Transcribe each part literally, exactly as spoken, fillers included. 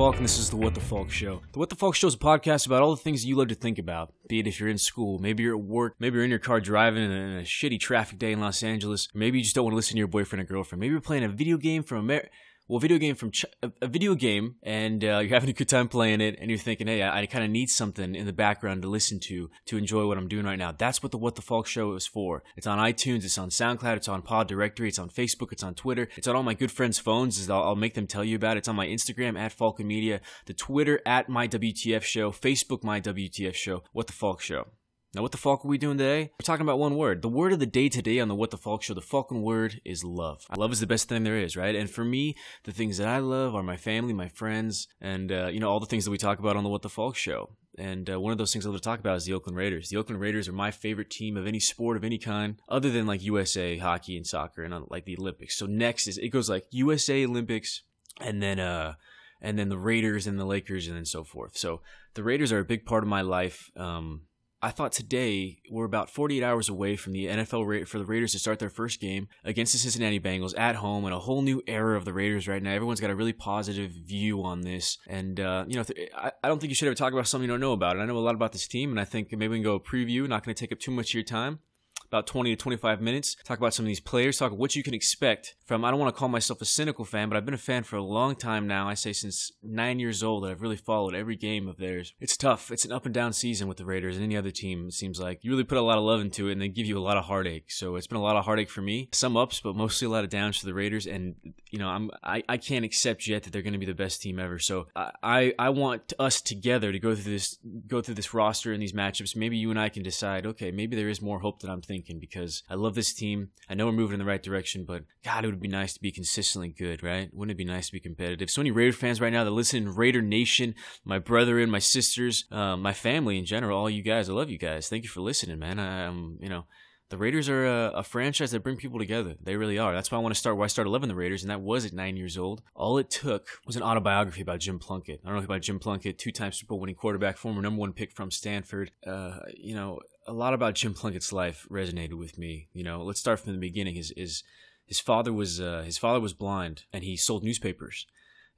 Falk, and this is the What the Falk Show. The What the Falk Show is a podcast about all the things you love to think about, be it if you're in school, maybe you're at work, maybe you're in your car driving in a, in a shitty traffic day in Los Angeles, or maybe you just don't want to listen to your boyfriend or girlfriend, maybe you're playing a video game from America. Well, video game from Ch- a video game, and uh, you're having a good time playing it, and you're thinking, hey, I, I kind of need something in the background to listen to to enjoy what I'm doing right now. That's what the What the Falk Show is for. It's on iTunes, it's on SoundCloud, it's on Pod Directory, it's on Facebook, it's on Twitter, it's on all my good friends' phones, as I'll, I'll make them tell you about it. It's on my Instagram, at Falken Media, the Twitter, at My W T F Show, Facebook, My W T F Show, What the Falk Show. Now, what the Falk are we doing today? We're talking about one word. The word of the day today on the What the Falk Show, the Falken word is love. Love is the best thing there is, right? And for me, the things that I love are my family, my friends, and, uh, you know, all the things that we talk about on the What the Falk Show. And uh, one of those things I love to talk about is the Oakland Raiders. The Oakland Raiders are my favorite team of any sport of any kind, other than, like, U S A hockey and soccer and, like, the Olympics. So next is, it goes, like, U S A Olympics, and then, uh... and then the Raiders and the Lakers and then so forth. So the Raiders are a big part of my life. um... I thought today we're about forty-eight hours away from the N F L Ra- for the Raiders to start their first game against the Cincinnati Bengals at home, and a whole new era of the Raiders right now. Everyone's got a really positive view on this, and uh, you know, th- I-, I don't think you should ever talk about something you don't know about. And I know a lot about this team, and I think maybe we can go preview. Not going to take up too much of your time. About twenty to twenty-five minutes, talk about some of these players, talk about what you can expect from, I don't want to call myself a cynical fan, but I've been a fan for a long time now. I say since nine years old that I've really followed every game of theirs. It's tough. It's an up and down season with the Raiders and any other team, it seems like. You really put a lot of love into it, and they give you a lot of heartache. So it's been a lot of heartache for me. Some ups, but mostly a lot of downs for the Raiders. And, you know, I'm, I, I can't accept yet that they're going to be the best team ever. So I, I, I want us together to go through this go through this roster and these matchups. Maybe you and I can decide, okay, maybe there is more hope than I'm thinking. Because I love this team. I know we're moving in the right direction, but God, it would be nice to be consistently good, right? Wouldn't it be nice to be competitive? So many Raider fans right now that listen, Raider Nation, my brethren, my sisters, uh, my family in general, all you guys, I love you guys. Thank you for listening, man. I, um, you know, the Raiders are a, a franchise that bring people together. They really are. That's why I want to start where I started loving the Raiders, and that was at nine years old. All it took was an autobiography about Jim Plunkett. I don't know about Jim Plunkett, two-time Super Bowl winning quarterback, former number one pick from Stanford. Uh, you know, a lot about Jim Plunkett's life resonated with me. You know, let's start from the beginning. His his his father was uh, his father was blind, and he sold newspapers.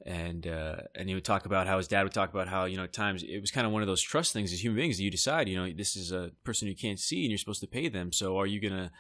And uh, and he would talk about how his dad would talk about how, you know, at times it was kind of one of those trust things as human beings. You decide, you know, this is a person who can't see and you're supposed to pay them. So are you going to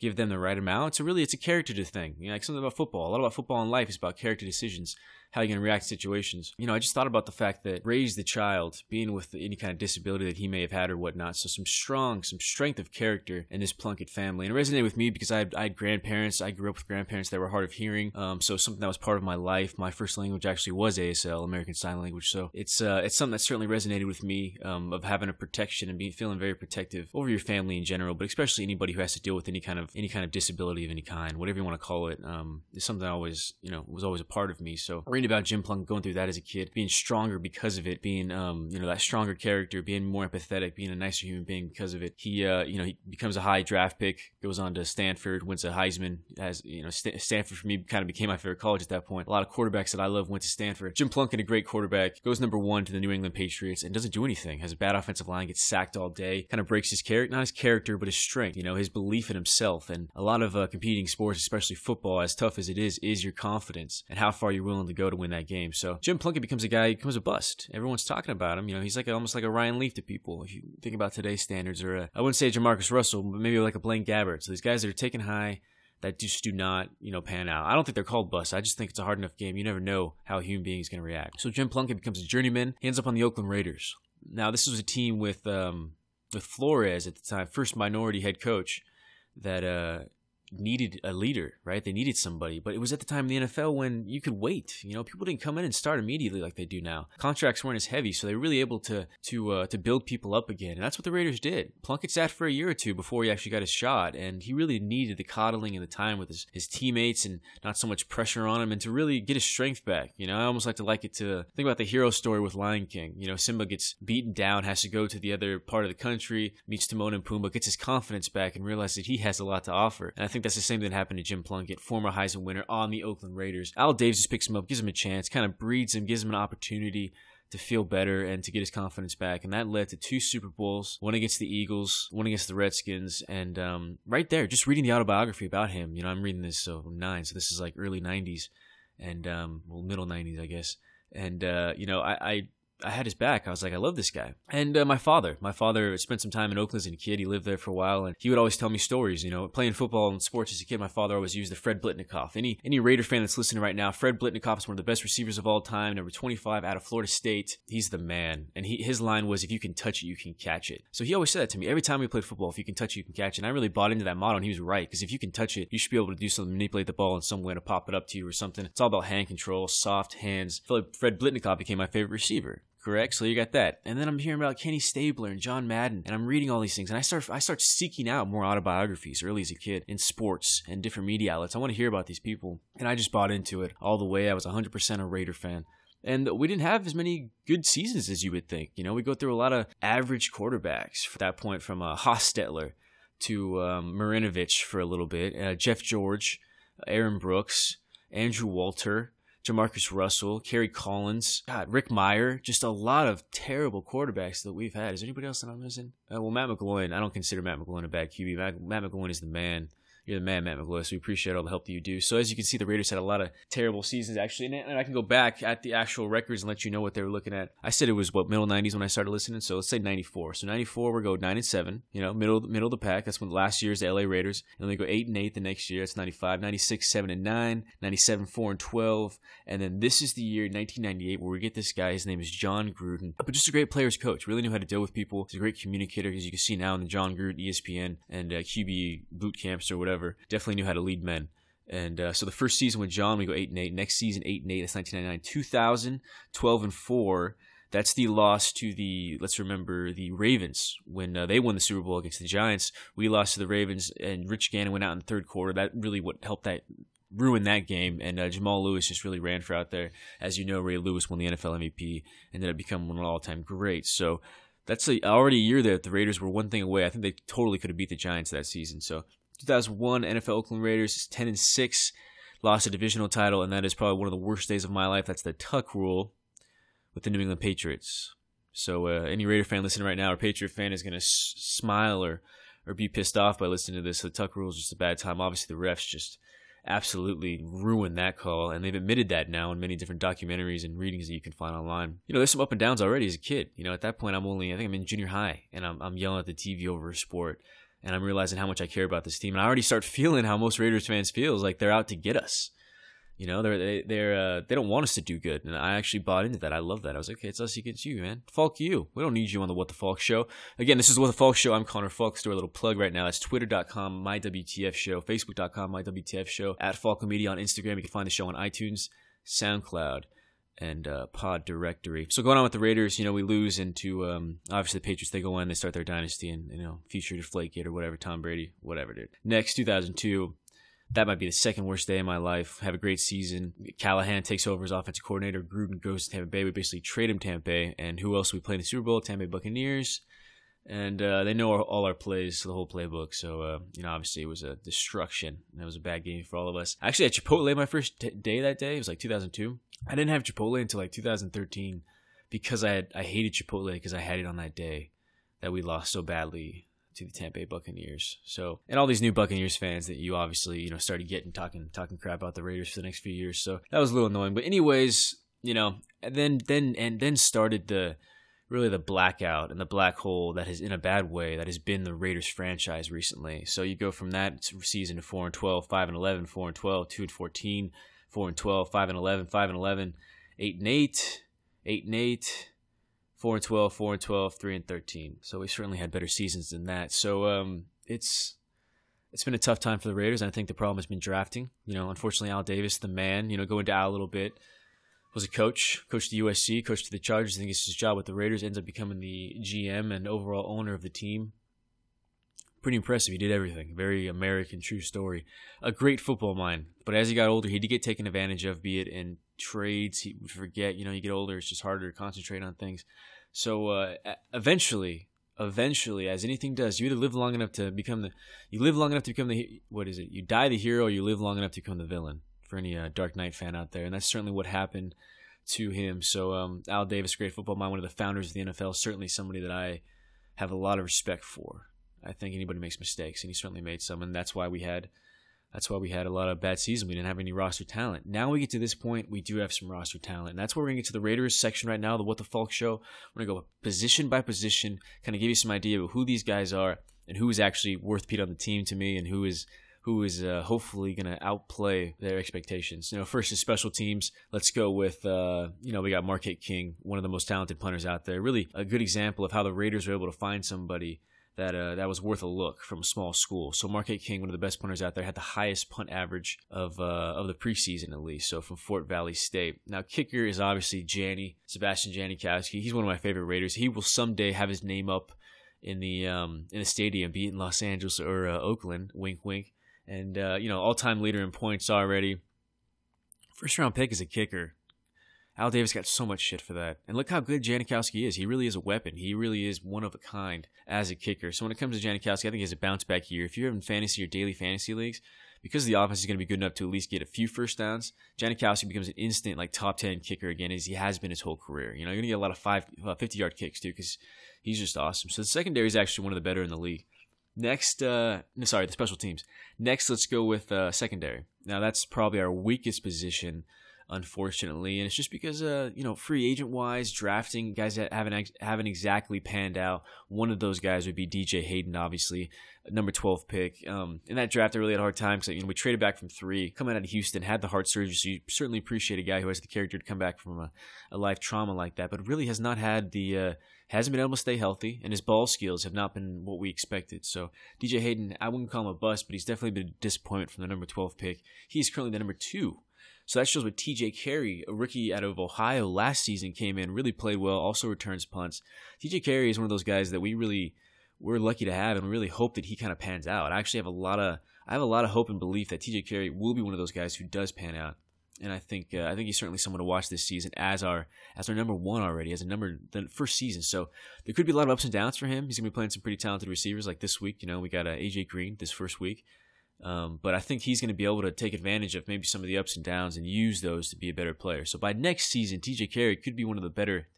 give them the right amount? So really, it's a character thing. You know, like something about football. A lot about football in life is about character decisions, how you're going to react to situations. You know, I just thought about the fact that raised the child, being with any kind of disability that he may have had or whatnot. So some strong, some strength of character in this Plunkett family. And it resonated with me because I had, I had grandparents. I grew up with grandparents that were hard of hearing. Um, so something that was part of my life. My first language actually was A S L, American Sign Language. So it's uh, it's something that certainly resonated with me, um, of having a protection and being feeling very protective over your family in general, but especially anybody who has to deal with any kind of any kind of disability of any kind, whatever you want to call it. Um, it's something that always, you know, was always a part of me. So about Jim Plunkett, going through that as a kid, being stronger because of it, being um you know that stronger character, being more empathetic, being a nicer human being because of it. He uh you know he becomes a high draft pick, goes on to Stanford, wins a Heisman. As you know, St- Stanford for me kind of became my favorite college at that point. A lot of quarterbacks that I love went to Stanford. Jim Plunkett, a great quarterback, goes number one to the New England Patriots and doesn't do anything. Has a bad offensive line, gets sacked all day, kind of breaks his character, not his character, but his strength. You know, his belief in himself. And a lot of uh, competing sports, especially football, as tough as it is, is your confidence and how far you're willing to go to win that game. So Jim Plunkett becomes a guy, he becomes a bust. Everyone's talking about him. You know, he's like a, almost like a Ryan Leaf to people. If you think about today's standards, or a, I wouldn't say Jamarcus Russell, but maybe like a Blaine Gabbert. So these guys that are taken high that just do not, you know, pan out. I don't think they're called busts. I just think it's a hard enough game. You never know how a human being is going to react. So Jim Plunkett becomes a journeyman. He ends up on the Oakland Raiders. Now this was a team with um, with Flores at the time, first minority head coach that uh, needed a leader, right? They needed somebody, but it was at the time in the N F L when you could wait. You know, people didn't come in and start immediately like they do now. Contracts weren't as heavy, so they were really able to to uh, to build people up again, and that's what the Raiders did. Plunkett sat for a year or two before he actually got his shot, and he really needed the coddling and the time with his, his teammates and not so much pressure on him, and to really get his strength back. You know, I almost like to like it to think about the hero story with Lion King. You know, Simba gets beaten down, has to go to the other part of the country, meets Timon and Pumbaa, gets his confidence back, and realizes that he has a lot to offer. And I think that's the same thing that happened to Jim Plunkett, former Heisman winner on the Oakland Raiders. Al Davis picks him up, gives him a chance, kind of breeds him, gives him an opportunity to feel better and to get his confidence back. And that led to two Super Bowls, one against the Eagles, one against the Redskins. And um, right there, just reading the autobiography about him, you know, I'm reading this, so I'm nine, so this is like early nineties and, um, well, middle nineties, I guess. And, uh, you know, I, I, I had his back. I was like, I love this guy. And uh, my father, my father spent some time in Oakland as a kid. He lived there for a while, and he would always tell me stories, you know, playing football and sports as a kid. My father always used the Fred Biletnikoff. Any, any Raider fan that's listening right now, Fred Biletnikoff is one of the best receivers of all time, number twenty-five out of Florida State. He's the man. And he, his line was, if you can touch it, you can catch it. So he always said that to me every time we played football, if you can touch it, you can catch it. And I really bought into that motto, and he was right, because if you can touch it, you should be able to do something, manipulate the ball in some way to pop it up to you or something. It's all about hand control, soft hands. I feel like Fred Biletnikoff became my favorite receiver. Correct. So you got that. And then I'm hearing about Kenny Stabler and John Madden, and I'm reading all these things, and I start I start seeking out more autobiographies early as a kid in sports and different media outlets. I want to hear about these people, and I just bought into it all the way. I was one hundred percent a Raider fan. And we didn't have as many good seasons as you would think. You know, we go through a lot of average quarterbacks at that point, from uh, Hostetler to um, Marinovich for a little bit, uh, Jeff George, Aaron Brooks, Andrew Walter, Jamarcus Russell, Kerry Collins, God, Rick Meyer, just a lot of terrible quarterbacks that we've had. Is there anybody else that I'm missing? Uh, well, Matt McGloin. I don't consider Matt McGloin a bad Q B. Matt, Matt McGloin is the man. You're the man, Matt McGloin, so we appreciate all the help that you do. So as you can see, the Raiders had a lot of terrible seasons, actually. And, and I can go back at the actual records and let you know what they were looking at. I said it was, what, middle nineties when I started listening? So let's say ninety-four. So ninety-four, we go nine and seven, you know, middle middle of the pack. That's when last year's the L A Raiders. And then they go eight and eight the next year. That's ninety-five. ninety-six, seven and nine. ninety-seven, four and twelve. And then this is the year, nineteen ninety-eight, where we get this guy. His name is John Gruden. But just a great player's coach. Really knew how to deal with people. He's a great communicator, as you can see now in the John Gruden, E S P N, and uh, Q B boot camps or whatever. Whatever. Definitely knew how to lead men. And uh, so the first season with John, we go eight and eight. Next season, eight and eight. That's nineteen ninety-nine. two thousand, twelve and four. That's the loss to the, let's remember, the Ravens when uh, they won the Super Bowl against the Giants. We lost to the Ravens, and Rich Gannon went out in the third quarter. That really what helped that ruin that game. And uh, Jamal Lewis just really ran for out there. As you know, Ray Lewis won the N F L M V P and ended up becoming one of the all-time greats. So that's a, already a year there that the Raiders were one thing away. I think they totally could have beat the Giants that season. So two thousand one N F L Oakland Raiders is ten and six, lost a divisional title, and that is probably one of the worst days of my life. That's the tuck rule with the New England Patriots. So uh, any Raider fan listening right now or Patriot fan is going to s- smile or, or be pissed off by listening to this. So the tuck rule is just a bad time. Obviously, the refs just absolutely ruined that call, and they've admitted that now in many different documentaries and readings that you can find online. You know, there's some up and downs already as a kid. You know, at that point, I'm only, I think I'm in junior high, and I'm, I'm yelling at the T V over a sport. And I'm realizing how much I care about this team. And I already start feeling how most Raiders fans feel, like they're out to get us. You know, they're, they they're uh, they don't want us to do good. And I actually bought into that. I love that. I was like, okay, it's us against you, man. Falk you. We don't need you on the What the Falk Show. Again, this is What the Falk Show. I'm Connor Falk. Let's do a little plug right now. It's twitter dot com, mywtf show, facebook dot com, mywtf show, at Falken Media on Instagram. You can find the show on iTunes, SoundCloud, and uh, pod directory. So going on with the Raiders, you know, we lose into, um, obviously the Patriots, they go in, they start their dynasty and, you know, future Deflategate or whatever, Tom Brady, whatever, dude. Next, two thousand two, that might be the second worst day of my life. Have a great season. Callahan takes over as offensive coordinator. Gruden goes to Tampa Bay. We basically trade him Tampa Bay. And who else we play in the Super Bowl? Tampa Bay Buccaneers. And uh, they know our, all our plays, the whole playbook. So, uh, you know, obviously it was a destruction. And it was a bad game for all of us. Actually, at Chipotle, my first t- day that day, it was like two thousand two. I didn't have Chipotle until like two thousand thirteen because I had, I hated Chipotle because I had it on that day that we lost so badly to the Tampa Bay Buccaneers. So, and all these new Buccaneers fans that you obviously, you know, started getting talking talking crap about the Raiders for the next few years. So that was a little annoying. But anyways, you know, and then then and then started the really the blackout and the black hole that has, in a bad way, that has been the Raiders franchise recently. So you go from that season to four and twelve, five and eleven, four and twelve, two and fourteen. four and twelve, five and eleven, five and eleven, eight and eight, eight and eight, four and twelve, four and twelve, three and thirteen. So we certainly had better seasons than that. So um, it's it's been a tough time for the Raiders, and I think the problem has been drafting. You know, unfortunately, Al Davis, the man, you know, going to Al a little bit, was a coach, coached the U S C, coached the Chargers. I think it's his job with the Raiders, ends up becoming the G M and overall owner of the team. Pretty impressive. He did everything. Very American, true story. A great football mind. But as he got older, he did get taken advantage of, be it in trades. He would forget, you know, you get older, it's just harder to concentrate on things. So uh, eventually, eventually, as anything does, you either live long enough to become the, you live long enough to become the, what is it? You die the hero, or you live long enough to become the villain, for any uh, Dark Knight fan out there. And that's certainly what happened to him. So um, Al Davis, great football mind, one of the founders of the N F L, certainly somebody that I have a lot of respect for. I think anybody makes mistakes, and he certainly made some, and that's why we had That's why we had a lot of bad season. We didn't have any roster talent. Now we get to this point, we do have some roster talent. And that's where we're going to get to the Raiders section right now, the What the Falk Show. We're going to go position by position, kind of give you some idea of who these guys are and who is actually worth being on the team to me and who is who is uh, hopefully going to outplay their expectations. You know, first is special teams. Let's go with, uh, you know, we got Marquette King, one of the most talented punters out there. Really a good example of how the Raiders were able to find somebody that uh, that was worth a look from a small school. So Marquette King, one of the best punters out there, had the highest punt average of uh, of the preseason, at least, so from Fort Valley State. Now, kicker is obviously Janny, Sebastian Janikowski. He's one of my favorite Raiders. He will someday have his name up in the um, in the stadium, be it in Los Angeles or uh, Oakland, wink, wink. And, uh, you know, all-time leader in points already. First-round pick is a kicker. Al Davis got so much shit for that. And look how good Janikowski is. He really is a weapon. He really is one of a kind as a kicker. So when it comes to Janikowski, I think he has a bounce-back year. If you're in fantasy or daily fantasy leagues, because the offense is going to be good enough to at least get a few first downs, Janikowski becomes an instant like top ten kicker again, as he has been his whole career. You know, you're going to get a lot of five, uh, fifty-yard kicks, too, because he's just awesome. So the secondary is actually one of the better in the league. Next, uh, no, sorry, the special teams. Next, let's go with uh, secondary. Now, that's probably our weakest position, unfortunately, and it's just because uh you know free agent wise drafting guys that haven't haven't exactly panned out. One of those guys would be D J Hayden, obviously, number twelve pick. Um, in that draft, I really had a hard time because you know we traded back from three, coming out of Houston, had the heart surgery. So you certainly appreciate a guy who has the character to come back from a, a life trauma like that, but really has not had the uh, hasn't been able to stay healthy, and his ball skills have not been what we expected. So D J Hayden, I wouldn't call him a bust, but he's definitely been a disappointment from the number twelve pick. He's currently the number two. So that shows with T J. Carey, a rookie out of Ohio last season, came in, really played well, also returns punts. T J. Carey is one of those guys that we really, we're lucky to have and really hope that he kind of pans out. I actually have a lot of, I have a lot of hope and belief that T J. Carey will be one of those guys who does pan out. And I think uh, I think he's certainly someone to watch this season as our as our number one already, as a number the first season. So there could be a lot of ups and downs for him. He's going to be playing some pretty talented receivers like this week. You know, we got uh, A J. Green this first week. Um, but I think he's going to be able to take advantage of maybe some of the ups and downs and use those to be a better player. So by next season, T J. Carey could be one of the better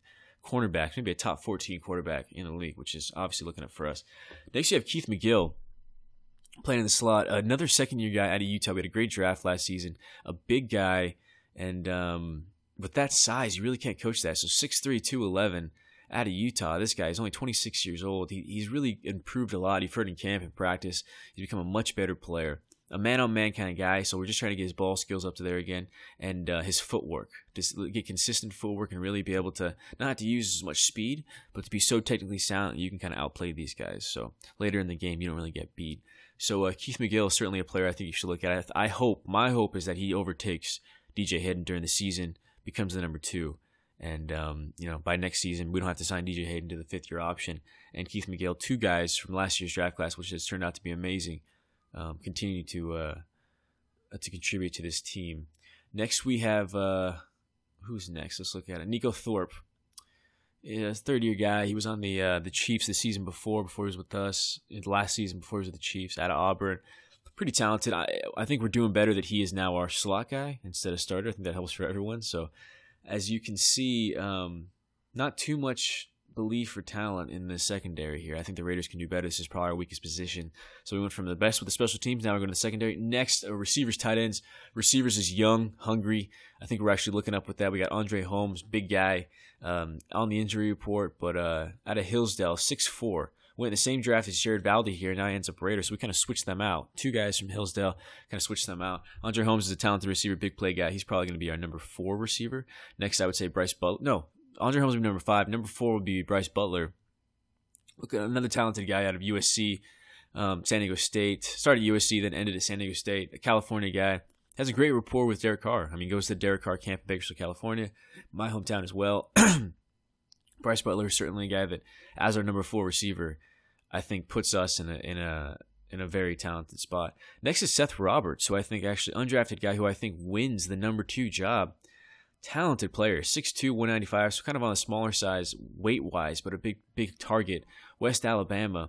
cornerbacks, maybe a top fourteen quarterback in the league, which is obviously looking up for us. Next, you have Keith McGill playing in the slot, another second-year guy out of Utah. We had a great draft last season, a big guy, and um, with that size, you really can't coach that. So six three, two eleven. Out of Utah, this guy is only twenty-six years old. He, he's really improved a lot. You've heard in camp and practice, he's become a much better player, a man-on-man kind of guy. So we're just trying to get his ball skills up to there again, and uh, his footwork, just get consistent footwork and really be able to not have to use as much speed, but to be so technically sound that you can kind of outplay these guys. So later in the game, you don't really get beat. So uh, Keith McGill is certainly a player I think you should look at. I hope, my hope is that he overtakes D J Hayden during the season, becomes the number two. And, um, you know, by next season, we don't have to sign D J Hayden to the fifth-year option. And Keith McGill, two guys from last year's draft class, which has turned out to be amazing, um, continue to uh, to contribute to this team. Next, we have uh, – who's next? Let's look at it. Nico Thorpe, yeah, third-year guy. He was on the uh, the Chiefs the season before, before he was with us, last season before he was with the Chiefs, out of Auburn. Pretty talented. I, I think we're doing better that he is now our slot guy instead of starter. I think that helps for everyone, so – as you can see, um, not too much belief or talent in the secondary here. I think the Raiders can do better. This is probably our weakest position. So we went from the best with the special teams. Now we're going to the secondary. Next, uh, receivers, tight ends. Receivers is young, hungry. I think we're actually looking up with that. We got Andre Holmes, big guy, um, on the injury report, but uh, out of Hillsdale, six four. Went in the same draft as Jared Valdi here. Now he ends up Raiders. So we kind of switched them out. Two guys from Hillsdale, kind of switched them out. Andre Holmes is a talented receiver, big play guy. He's probably going to be our number four receiver. Next, I would say Bryce Butler. No, Andre Holmes would be number five. Number four would be Bryce Butler. Look, another talented guy out of U S C, um, San Diego State. Started at U S C, then ended at San Diego State. A California guy. Has a great rapport with Derek Carr. I mean, goes to Derek Carr camp in Bakersfield, California. My hometown as well. Bryce Butler is certainly a guy that, as our number four receiver, I think puts us in a in a in a very talented spot. Next is Seth Roberts, who I think actually undrafted guy who I think wins the number two job. Talented player, six two, one ninety-five, so kind of on the smaller size weight wise, but a big big target. West Alabama.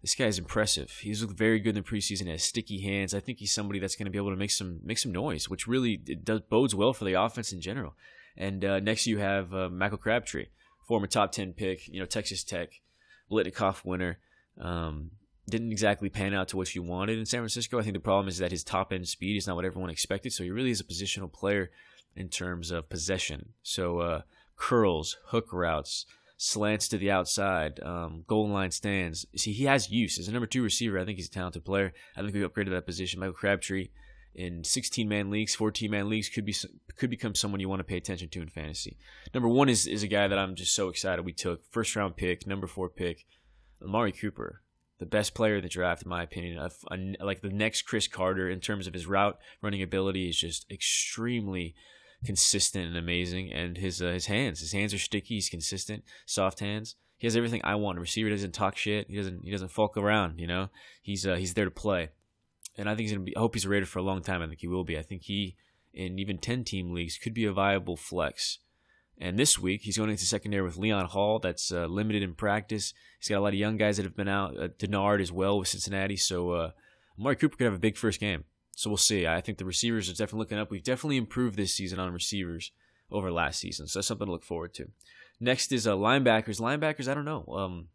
This guy is impressive. He's looked very good in the preseason. He has sticky hands. I think he's somebody that's going to be able to make some make some noise, which really does, bodes well for the offense in general. And uh, next you have uh, Michael Crabtree. Former top ten pick, you know, Texas Tech, Biletnikoff winner, um, didn't exactly pan out to what you wanted in San Francisco. I think the problem is that his top-end speed is not what everyone expected, so he really is a positional player in terms of possession. So uh, curls, hook routes, slants to the outside, um, goal line stands. See, he has use. As a number two receiver, I think he's a talented player. I think we upgraded that position. Michael Crabtree in sixteen-man leagues, fourteen-man leagues could be could become someone you want to pay attention to in fantasy. Number one is, is a guy that I'm just so excited we took. First-round pick, number four pick, Amari Cooper. The best player in the draft, in my opinion. A, a, like the next Chris Carter in terms of his route running ability is just extremely consistent and amazing. And his uh, his hands, his hands are sticky. He's consistent, soft hands. He has everything I want. A receiver doesn't talk shit. He doesn't he doesn't falk around. You know, he's uh, he's there to play. And I think he's gonna be. I hope he's a Raider for a long time. I think he will be. I think he in even ten-team leagues could be a viable flex. And this week, he's going into secondary with Leon Hall. That's uh, limited in practice. He's got a lot of young guys that have been out. Uh, Denard as well with Cincinnati. So uh, Amari Cooper could have a big first game. So we'll see. I think the receivers are definitely looking up. We've definitely improved this season on receivers over last season. So that's something to look forward to. Next is uh, linebackers. Linebackers, I don't know. Um,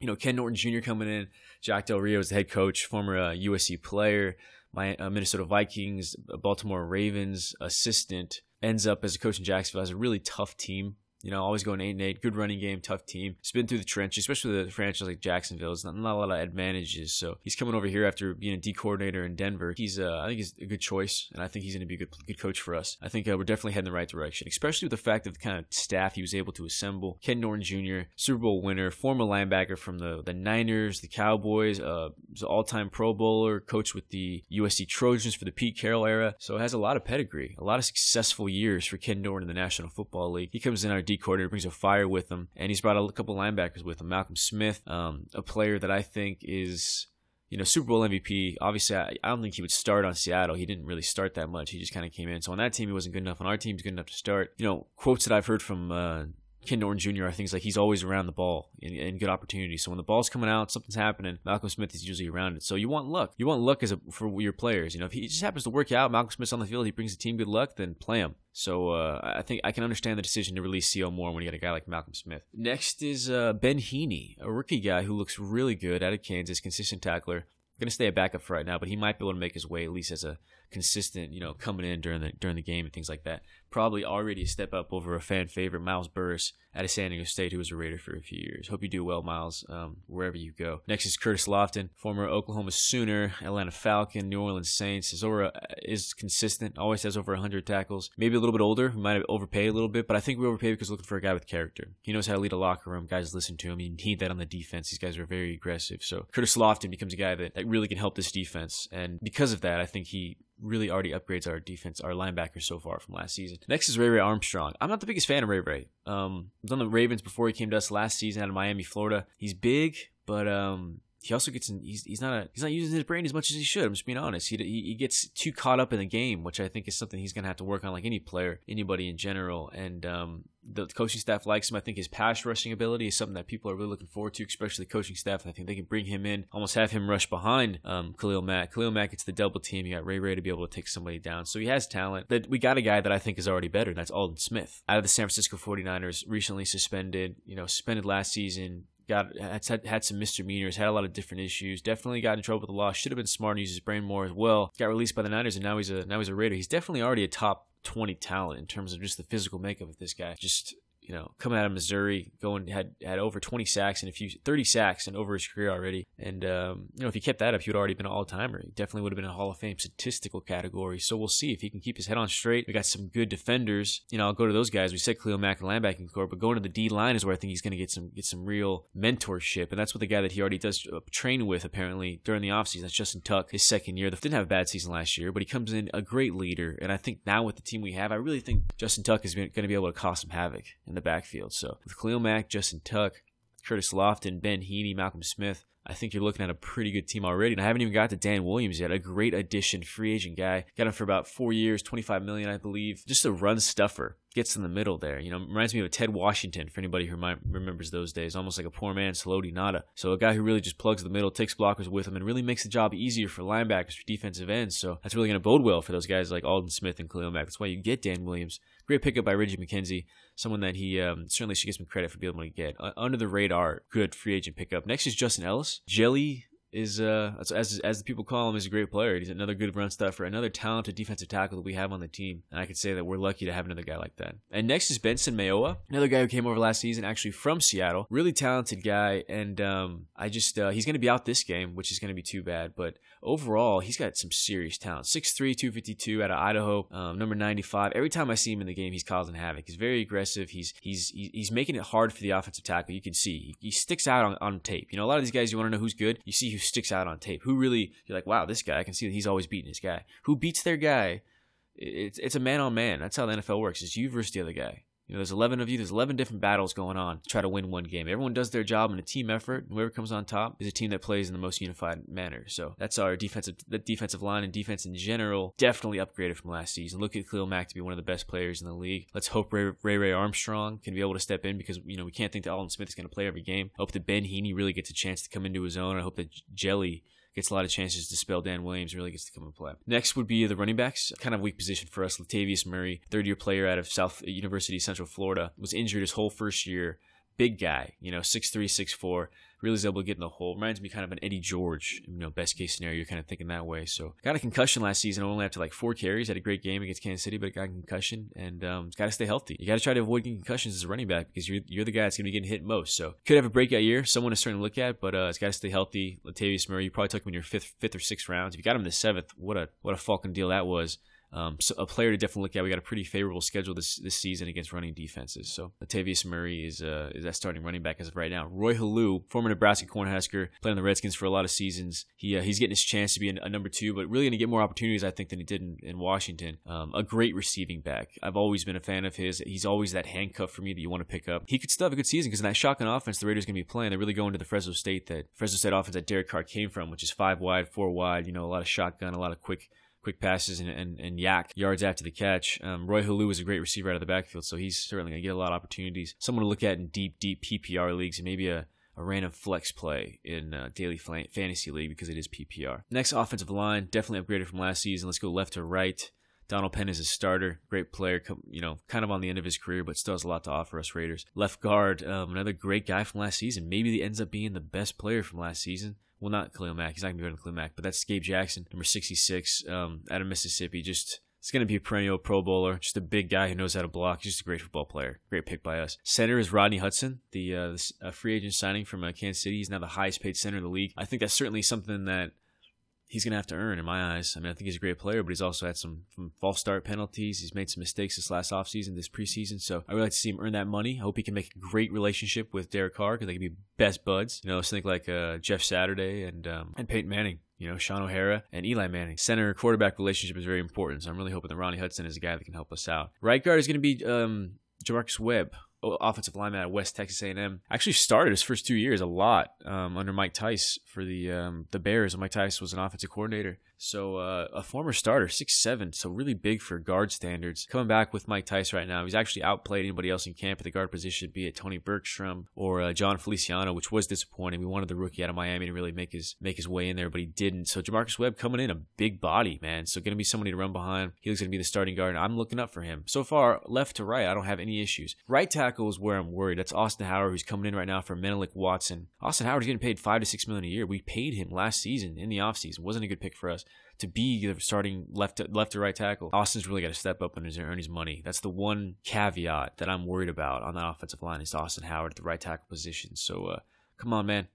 you know, Ken Norton Junior coming in. Jack Del Rio is the head coach, former uh, U S C player. My uh, Minnesota Vikings, Baltimore Ravens assistant. Ends up as a coach in Jacksonville, has a really tough team. You know, always going eight and eight, good running game, tough team. He's been through the trenches, especially with a franchise like Jacksonville. It's not, not a lot of advantages. So he's coming over here after being a D coordinator in Denver. He's, uh, I think he's a good choice, and I think he's going to be a good, good coach for us. I think uh, we're definitely heading the right direction, especially with the fact of the kind of staff he was able to assemble. Ken Norton Junior, Super Bowl winner, former linebacker from the, the Niners, the Cowboys, uh, was an all-time Pro Bowler, coached with the U S C Trojans for the Pete Carroll era. So it has a lot of pedigree, a lot of successful years for Ken Norton in the National Football League. He comes in our D coordinator, brings a fire with him, and he's brought a couple linebackers with him. Malcolm Smith, um, a player that I think is, you know, Super Bowl M V P. Obviously, I, I don't think he would start on Seattle. He didn't really start that much. He just kind of came in. So on that team, he wasn't good enough. On our team, he's good enough to start. You know, quotes that I've heard from uh, Ken Norton Junior are things like he's always around the ball and, and good opportunities. So when the ball's coming out, something's happening. Malcolm Smith is usually around it. So you want luck. You want luck as a, for your players. You know, if he just happens to work out, Malcolm Smith's on the field, he brings the team good luck, then play him. So uh, I think I can understand the decision to release C O Moore when you got a guy like Malcolm Smith. Next is uh, Ben Heaney, a rookie guy who looks really good out of Kansas, consistent tackler. Going to stay a backup for right now, but he might be able to make his way at least as a consistent, you know, coming in during the during the game and things like that. Probably already a step up over a fan favorite, Miles Burris, out of San Diego State, who was a Raider for a few years. Hope you do well, Miles, um, wherever you go. Next is Curtis Lofton, former Oklahoma Sooner, Atlanta Falcon, New Orleans Saints. Azora is consistent, always has over one hundred tackles. Maybe a little bit older, we might have overpaid a little bit, but I think we overpaid because we're looking for a guy with character. He knows how to lead a locker room. Guys listen to him. You need that on the defense. These guys are very aggressive. So Curtis Lofton becomes a guy that, that really can help this defense, and because of that, I think he really already upgrades our defense, our linebackers so far from last season. Next is Ray Ray Armstrong. I'm not the biggest fan of Ray Ray. Um, I was on the Ravens before he came to us last season out of Miami, Florida. He's big, but um, he also gets in, he's he's not a, he's not using his brain as much as he should. I'm just being honest. He he gets too caught up in the game, which I think is something he's gonna have to work on, like any player, anybody in general, and um. The coaching staff likes him. I think his pass rushing ability is something that people are really looking forward to, especially the coaching staff. And I think they can bring him in, almost have him rush behind um, Khalil Mack. Khalil Mack gets the double team. You got Ray Ray to be able to take somebody down. So he has talent. That we got a guy that I think is already better, and that's Aldon Smith. Out of the San Francisco forty-niners, recently suspended, you know, suspended last season. Got had, had some misdemeanors, had a lot of different issues. Definitely got in trouble with the law. Should have been smart and used his brain more as well. Got released by the Niners, and now he's a now he's a Raider. He's definitely already a top twenty talent in terms of just the physical makeup of this guy. Just, you know, coming out of Missouri, going had had over twenty sacks and a few thirty sacks and over his career already. And um, you know, if he kept that up, he would already been an all-timer. He definitely would have been in a Hall of Fame statistical category. So we'll see if he can keep his head on straight. We got some good defenders. You know, I'll go to those guys. We said Khalil Mack and linebacking core, but going to the D line is where I think he's going to get some get some real mentorship, and that's with the guy that he already does train with apparently during the offseason. That's Justin Tuck, his second year. They didn't have a bad season last year, but he comes in a great leader, and I think now with the team we have, I really think Justin Tuck is going to be able to cause some havoc in the backfield. So with Khalil Mack, Justin Tuck, Curtis Lofton, Ben Heaney, Malcolm Smith, I think you're looking at a pretty good team already. And I haven't even got to Dan Williams yet, a great addition, free agent guy. Got him for about four years, twenty-five million dollars, I believe. Just a run stuffer. gets in the middle there. You know, reminds me of a Ted Washington, for anybody who might, remembers those days, almost like a poor man Saloti Ngata. So a guy who really just plugs the middle, takes blockers with him, and really makes the job easier for linebackers, for defensive ends. So that's really going to bode well for those guys like Aldon Smith and Khalil Mack. That's why you get Dan Williams. Great pickup by Reggie McKenzie, someone that he um, certainly should get some credit for being able to get. Uh, under the radar, good free agent pickup. Next is Justin Ellis. Jelly is, uh, as as the people call him, is a great player. He's another good run stuffer, another talented defensive tackle that we have on the team. And I could say that we're lucky to have another guy like that. And next is Benson Mayowa, another guy who came over last season, actually from Seattle. Really talented guy. And um, I just, uh, he's going to be out this game, which is going to be too bad. But overall, he's got some serious talent. six three, two fifty-two out of Idaho, um, number ninety-five. Every time I see him in the game, he's causing havoc. He's very aggressive. He's he's he's making it hard for the offensive tackle. You can see he, he sticks out on, on tape. You know, a lot of these guys, you want to know who's good. You see who sticks out on tape. Who really, you're like, wow, this guy, I can see that he's always beating his guy. Who beats their guy? It's it's a man on man. That's how the N F L works. It's you versus the other guy. You know, there's eleven of you. There's eleven different battles going on to try to win one game. Everyone does their job in a team effort. And whoever comes on top is a team that plays in the most unified manner. So that's our defensive, the defensive line and defense in general, definitely upgraded from last season. Look at Khalil Mack to be one of the best players in the league. Let's hope Ray Ray, Ray Armstrong can be able to step in, because, you know, we can't think that Aldon Smith is going to play every game. I hope that Ben Heaney really gets a chance to come into his own. I hope that Jelly gets a lot of chances to spell Dan Williams, really gets to come and play. Next would be the running backs. Kind of weak position for us. Latavius Murray, third-year player out of South University, Central Florida, was injured his whole first year. Big guy, you know, six three, six four. Really is able to get in the hole. Reminds me kind of an Eddie George, you know, best case scenario. You're kind of thinking that way. So got a concussion last season, only after like four carries. Had a great game against Kansas City, but got a concussion, and um, got to stay healthy. You got to try to avoid getting concussions as a running back, because you're you're the guy that's going to be getting hit most. So could have a breakout year, someone to certainly look at, but uh, it's got to stay healthy. Latavius Murray, you probably took him in your fifth, fifth or sixth rounds. If you got him in the seventh, what a what a Falken deal that was. Um, so a player to definitely look at. We got a pretty favorable schedule this this season against running defenses. So Latavius Murray is uh, is that starting running back as of right now. Roy Halou, former Nebraska Cornhusker, played on the Redskins for a lot of seasons. He uh, he's getting his chance to be a number two, but really going to get more opportunities, I think, than he did in, in Washington. Um, a great receiving back. I've always been a fan of his. He's always that handcuff for me that you want to pick up. He could still have a good season, because in that shotgun offense the Raiders are going to be playing, they're really going to the Fresno State that Fresno State offense that Derek Carr came from, which is five wide, four wide. You know, a lot of shotgun, a lot of quick. Quick passes and, and, and yak yards after the catch. Um, Roy Halou is a great receiver out of the backfield, so he's certainly going to get a lot of opportunities. Someone to look at in deep, deep P P R leagues, and maybe a, a random flex play in uh, daily fantasy league, because it is P P R. Next, offensive line, definitely upgraded from last season. Let's go left to right. Donald Penn is a starter, great player, you know, kind of on the end of his career, but still has a lot to offer us Raiders. Left guard, um, another great guy from last season. Maybe he ends up being the best player from last season. Well, not Khalil Mack. He's not going to be better than Khalil Mack, but that's Gabe Jackson, number sixty-six, um, out of Mississippi. Just, it's going to be a perennial Pro Bowler. Just a big guy who knows how to block. He's just a great football player. Great pick by us. Center is Rodney Hudson, the uh, the free agent signing from uh, Kansas City. He's now the highest paid center in the league. I think that's certainly something that he's going to have to earn in my eyes. I mean, I think he's a great player, but he's also had some, some false start penalties. He's made some mistakes this last offseason, this preseason. So I would like to see him earn that money. I hope he can make a great relationship with Derek Carr, because they can be best buds. You know, let's think like uh, Jeff Saturday and um, and Peyton Manning. You know, Sean O'Hara and Eli Manning. Center-quarterback relationship is very important. So I'm really hoping that Rodney Hudson is a guy that can help us out. Right guard is going to be um, Jamarcus Webb, offensive lineman at West Texas A and M. Actually started his first two years a lot um, under Mike Tice for the um, the Bears. Mike Tice was an offensive coordinator. So uh, a former starter, six seven, so really big for guard standards. Coming back with Mike Tice right now, he's actually outplayed anybody else in camp at the guard position, be it Tony Bergstrom or uh, John Feliciano, which was disappointing. We wanted the rookie out of Miami to really make his make his way in there, but he didn't. So Jamarcus Webb coming in, a big body, man. So going to be somebody to run behind. He's going to be the starting guard, and I'm looking up for him. So far, left to right, I don't have any issues. Right tackle is where I'm worried. That's Austin Howard, who's coming in right now for Menelik Watson. Austin Howard's getting paid five to six million dollars a year. We paid him last season in the offseason. Wasn't a good pick for us to be the starting left to, left to right tackle. Austin's really got to step up and earn his money. That's the one caveat that I'm worried about on that offensive line is Austin Howard at the right tackle position. So uh, come on, man.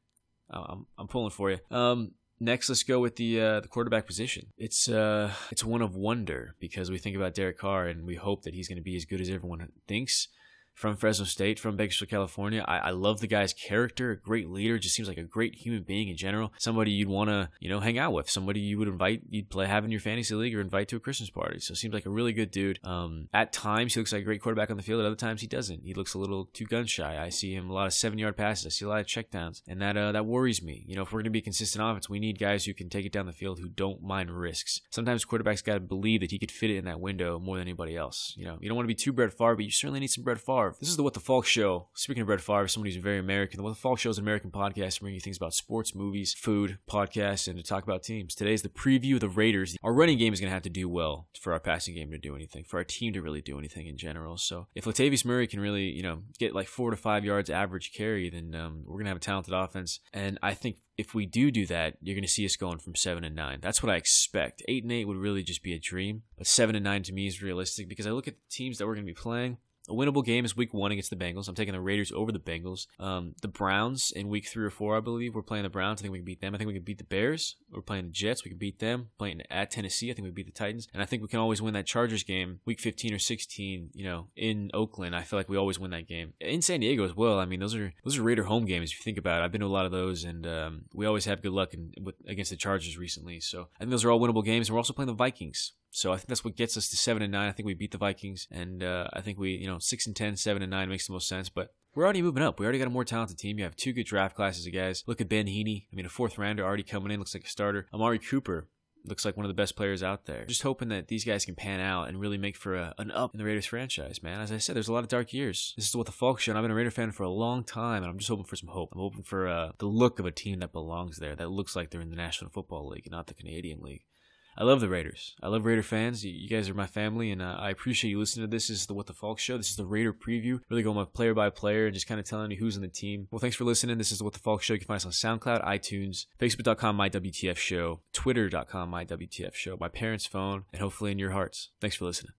I'm, I'm pulling for you. Um, next, let's go with the uh, the quarterback position. It's uh, it's one of wonder because we think about Derek Carr and we hope that he's going to be as good as everyone thinks. from Fresno State, from Bakersfield, California. I, I love the guy's character, a great leader, just seems like a great human being in general, somebody you'd want to, you know, hang out with, somebody you would invite, you'd play, have in your fantasy league or invite to a Christmas party. So seems like a really good dude. Um, at times, he looks like a great quarterback on the field. At other times, he doesn't. He looks a little too gun shy. I see him a lot of seven-yard passes. I see a lot of checkdowns, and that uh, that worries me. You know, if we're going to be consistent offense, we need guys who can take it down the field, who don't mind risks. Sometimes quarterbacks got to believe that he could fit it in that window more than anybody else. You know, you don't want to be too Brett Favre, but you certainly need some Brett Favre. This is the What the Falk Show. Speaking of Brett Favre, somebody who's very American, the What the Falk Show is an American podcast bringing you things about sports, movies, food, podcasts, and to talk about teams. Today's the preview of the Raiders. Our running game is going to have to do well for our passing game to do anything, for our team to really do anything in general. So if Latavius Murray can really, you know, get like four to five yards average carry, then um, we're going to have a talented offense. And I think if we do do that, you're going to see us going from seven and nine. That's what I expect. Eight and eight would really just be a dream, but seven and nine to me is realistic because I look at the teams that we're going to be playing. A winnable game is week one against the Bengals. I'm taking the Raiders over the Bengals. Um, the Browns in week three or four, I believe. We're playing the Browns. I think we can beat them. I think we can beat the Bears. We're playing the Jets. We can beat them. Playing at Tennessee, I think we beat the Titans. And I think we can always win that Chargers game, week fifteen or sixteen, you know, in Oakland. I feel like we always win that game. In San Diego as well. I mean, those are those are Raider home games, if you think about it. I've been to a lot of those, and um, we always have good luck in, with, against the Chargers recently. So I think those are all winnable games. And we're also playing the Vikings. So I think that's what gets us to seven and nine. I think we beat the Vikings, and uh, I think we, you know, six and ten, seven and nine makes the most sense. But we're already moving up. We already got a more talented team. You have two good draft classes of guys. Look at Ben Heaney. I mean, a fourth rounder already coming in. Looks like a starter. Amari Cooper looks like one of the best players out there. Just hoping that these guys can pan out and really make for a, an up in the Raiders franchise, man. As I said, there's a lot of dark years. This is What the Falk Show, and I've been a Raider fan for a long time, and I'm just hoping for some hope. I'm hoping for uh, the look of a team that belongs there, that looks like they're in the National Football League and not the Canadian League. I love the Raiders. I love Raider fans. You guys are my family, and uh, I appreciate you listening to this. This is the What the Falk Show. This is the Raider preview. Really going player by player and just kind of telling you who's on the team. Well, thanks for listening. This is the What the Falk Show. You can find us on SoundCloud, iTunes, Facebook dot com, My W T F Show, Twitter dot com, My W T F Show, my parents' phone, and hopefully in your hearts. Thanks for listening.